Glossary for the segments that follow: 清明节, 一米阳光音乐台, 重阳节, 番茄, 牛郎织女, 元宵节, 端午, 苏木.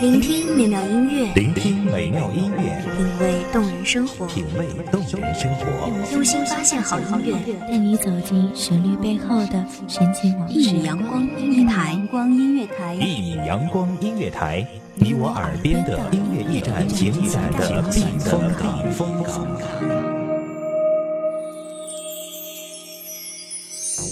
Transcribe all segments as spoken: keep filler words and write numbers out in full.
聆听美妙音乐，聆听美妙音乐，品味动人生活，品味动人生活。用心发现好音乐，带你走进旋律背后的神奇往事。一米阳光音乐台，一米阳光音乐台，你我耳边的音乐驿站，情驿站的避风港。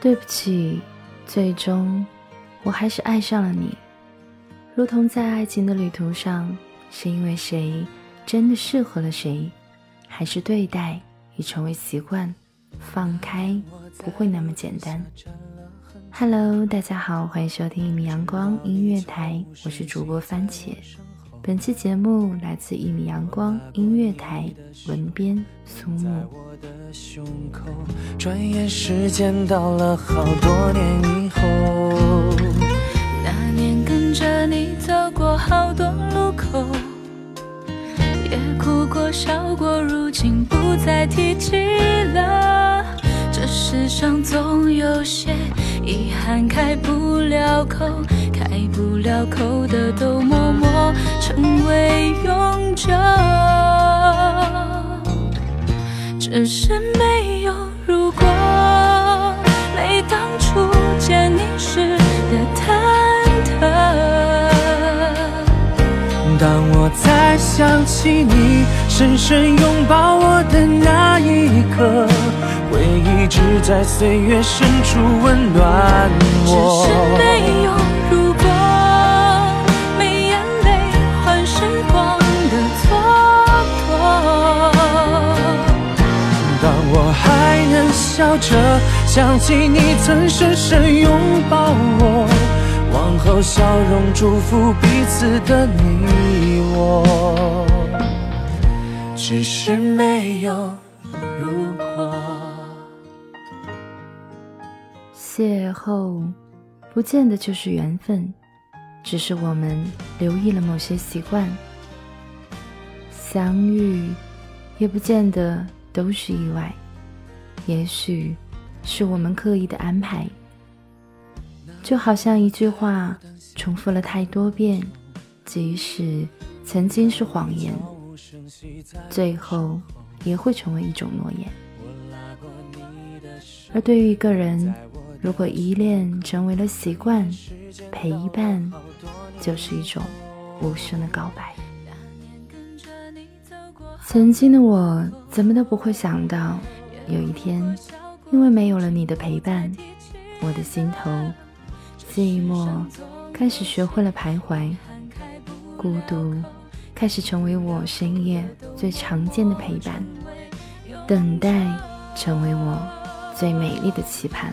对不起，最终我还是爱上了你，如同在爱情的旅途上，是因为谁真的适合了谁，还是对待已成为习惯，放开不会那么简单。 Hello， 大家好，欢迎收听一米阳光音乐台，我是主播番茄。本期节目来自一米阳光音乐台，文编苏木。转眼时间到了好多年以后，那年跟着你走过好多路口，也哭过笑过，如今不再提起了。这世上总有些遗憾开不了口，开不了口的都默默成为永久，只是没有如果。每当初见你时的忐忑，当我再想起你深深拥抱我的那一刻，回忆只在岁月深处温暖我。只是没有如果，没眼泪换时光的蹉跎，当我还能笑着想起你曾深深拥抱我，往后笑容祝福彼此的你我。只是没有如果。邂逅不见得就是缘分，只是我们留意了某些习惯。相遇也不见得都是意外，也许是我们刻意的安排。就好像一句话重复了太多遍，即使曾经是谎言，最后也会成为一种诺言。而对于一个人，如果依恋成为了习惯，陪伴就是一种无声的告白。曾经的我怎么都不会想到，有一天因为没有了你的陪伴，我的心头寂寞开始学会了徘徊，孤独开始成为我深夜最常见的陪伴，等待成为我最美丽的期盼。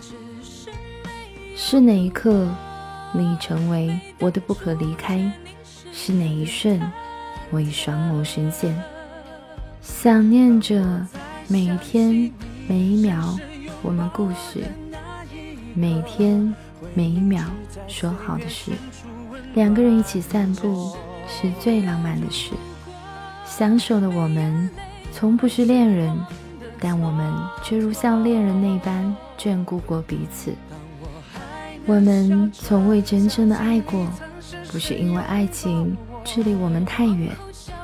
是哪一刻你成为我的不可离开，是哪一瞬我已双眸深陷，想念着每一天每一秒我们故事，每天每一秒说好的事，两个人一起散步是最浪漫的事。相守的我们从不是恋人，但我们却如像恋人那般眷顾过彼此。我们从未真正的爱过，不是因为爱情距离我们太远，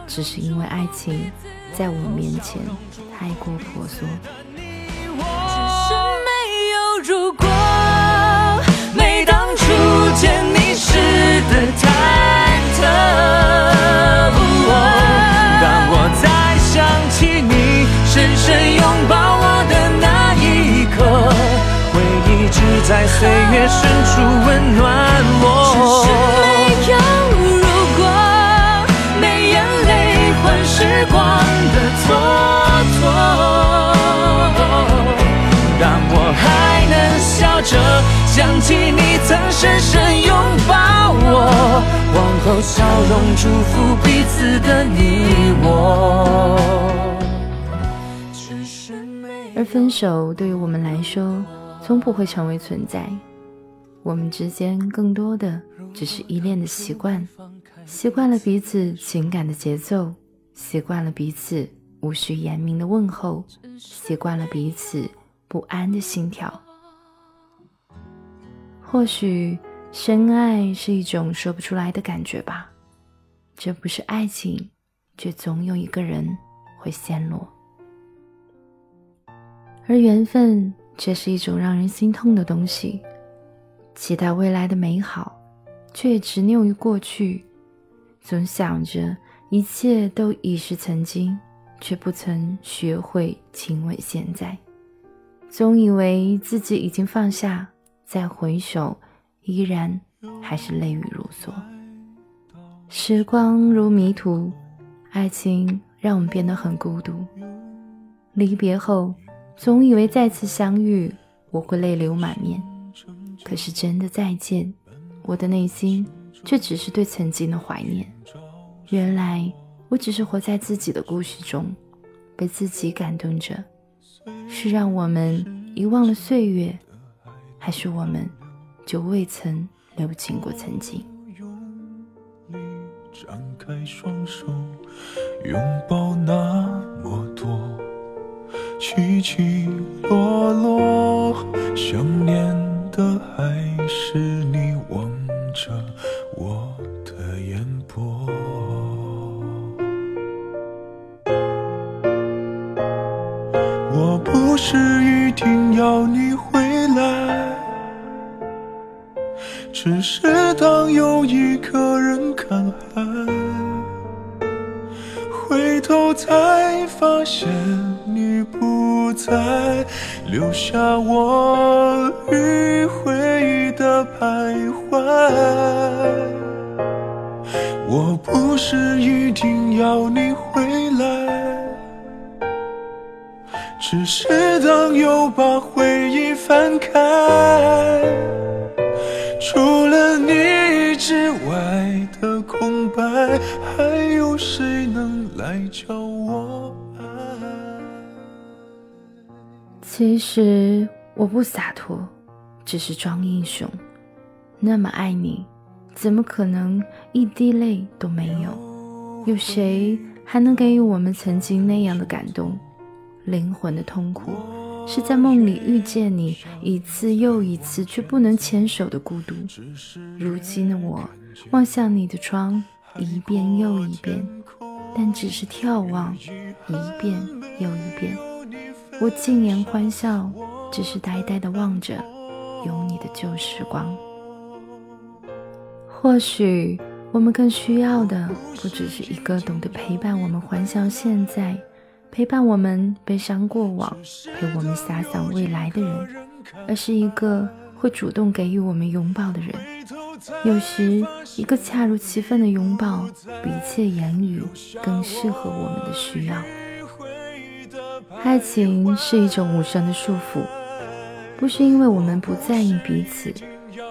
只是因为爱情在我面前太过婆娑。只是没有如果，每当初见你时的忐忑，当我再想起你深深拥抱我的那一刻，回忆只在岁月深处温暖我。只是没有如果，没眼泪换时光的错。想起你曾深深拥抱我，往后笑容祝福彼此的你我。而分手对于我们来说从不会成为存在，我们之间更多的只是依恋的习惯，习惯了彼此情感的节奏，习惯了彼此无需言明的问候，习惯了彼此不安的心跳。或许深爱是一种说不出来的感觉吧，这不是爱情，却总有一个人会陷落。而缘分却是一种让人心痛的东西，期待未来的美好，却也执拗于过去，总想着一切都已是曾经，却不曾学会亲吻现在，总以为自己已经放下，再回首依然还是泪雨如梭。时光如迷途，爱情让我们变得很孤独，离别后总以为再次相遇我会泪流满面，可是真的再见，我的内心却只是对曾经的怀念。原来我只是活在自己的故事中，被自己感动着，是让我们遗忘了岁月，还是我们就未曾留情过曾经。你张开双手，拥抱那么多起起落落，想念的还是你望着我的眼波。我不是一定要你回来，只是当有一个人看海，回头才发现你不在，留下我迂回的徘徊。我不是一定要你回来，只是当又把回忆翻开，除了你之外的空白，还有谁能来教我爱？其实我不洒脱，只是装英雄。那么爱你，怎么可能一滴泪都没有？有谁还能给予我们曾经那样的感动？灵魂的痛苦是在梦里遇见你，一次又一次却不能牵手的孤独。如今的我望向你的窗，一遍又一遍，但只是眺望，一遍又一遍。我静言欢笑，只是呆呆地望着有你的旧时光。或许我们更需要的不只是一个懂得陪伴我们欢笑现在，陪伴我们悲伤过往，陪我们遐想未来的人，而是一个会主动给予我们拥抱的人。有时一个恰如其分的拥抱比一切言语更适合我们的需要。爱情是一种无声的束缚，不是因为我们不在意彼此，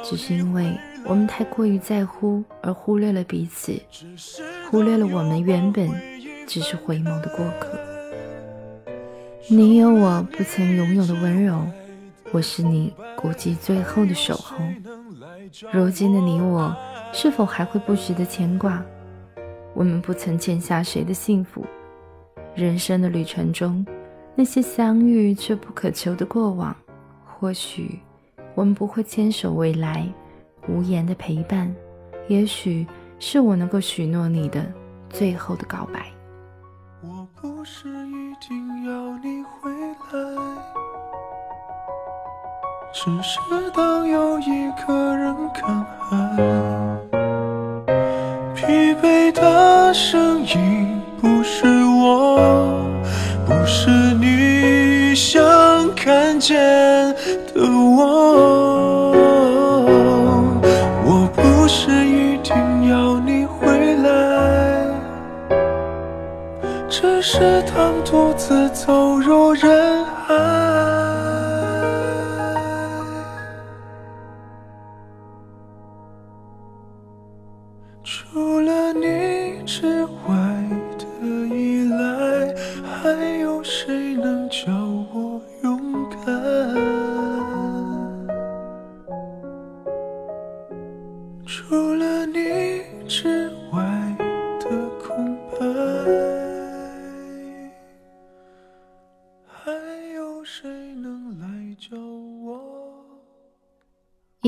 只是因为我们太过于在乎而忽略了彼此，忽略了我们原本只是回眸的过客。你有我不曾拥有的温柔，我是你孤寂最后的守候。如今的你我是否还会不时的牵挂？我们不曾欠下谁的幸福，人生的旅程中那些相遇却不可求的过往，或许我们不会牵手未来，无言的陪伴也许是我能够许诺你的最后的告白。我不是一定要你回来，只是当有一个人看海，疲惫的声音不是我，不是你想看见的我。我不是一定要你回来，只是当独自走入人海。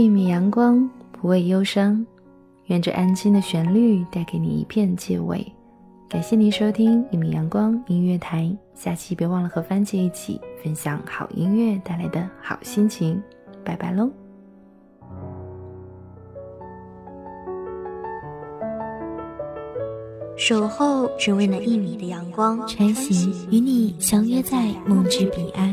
一米阳光不畏忧伤，愿这安心的旋律带给你一片借慰。感谢您收听一米阳光音乐台，下期别忘了和番茄一起分享好音乐带来的好心情。拜拜喽。守候只为那一米的阳光，穿行与你相约在梦之彼岸。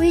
微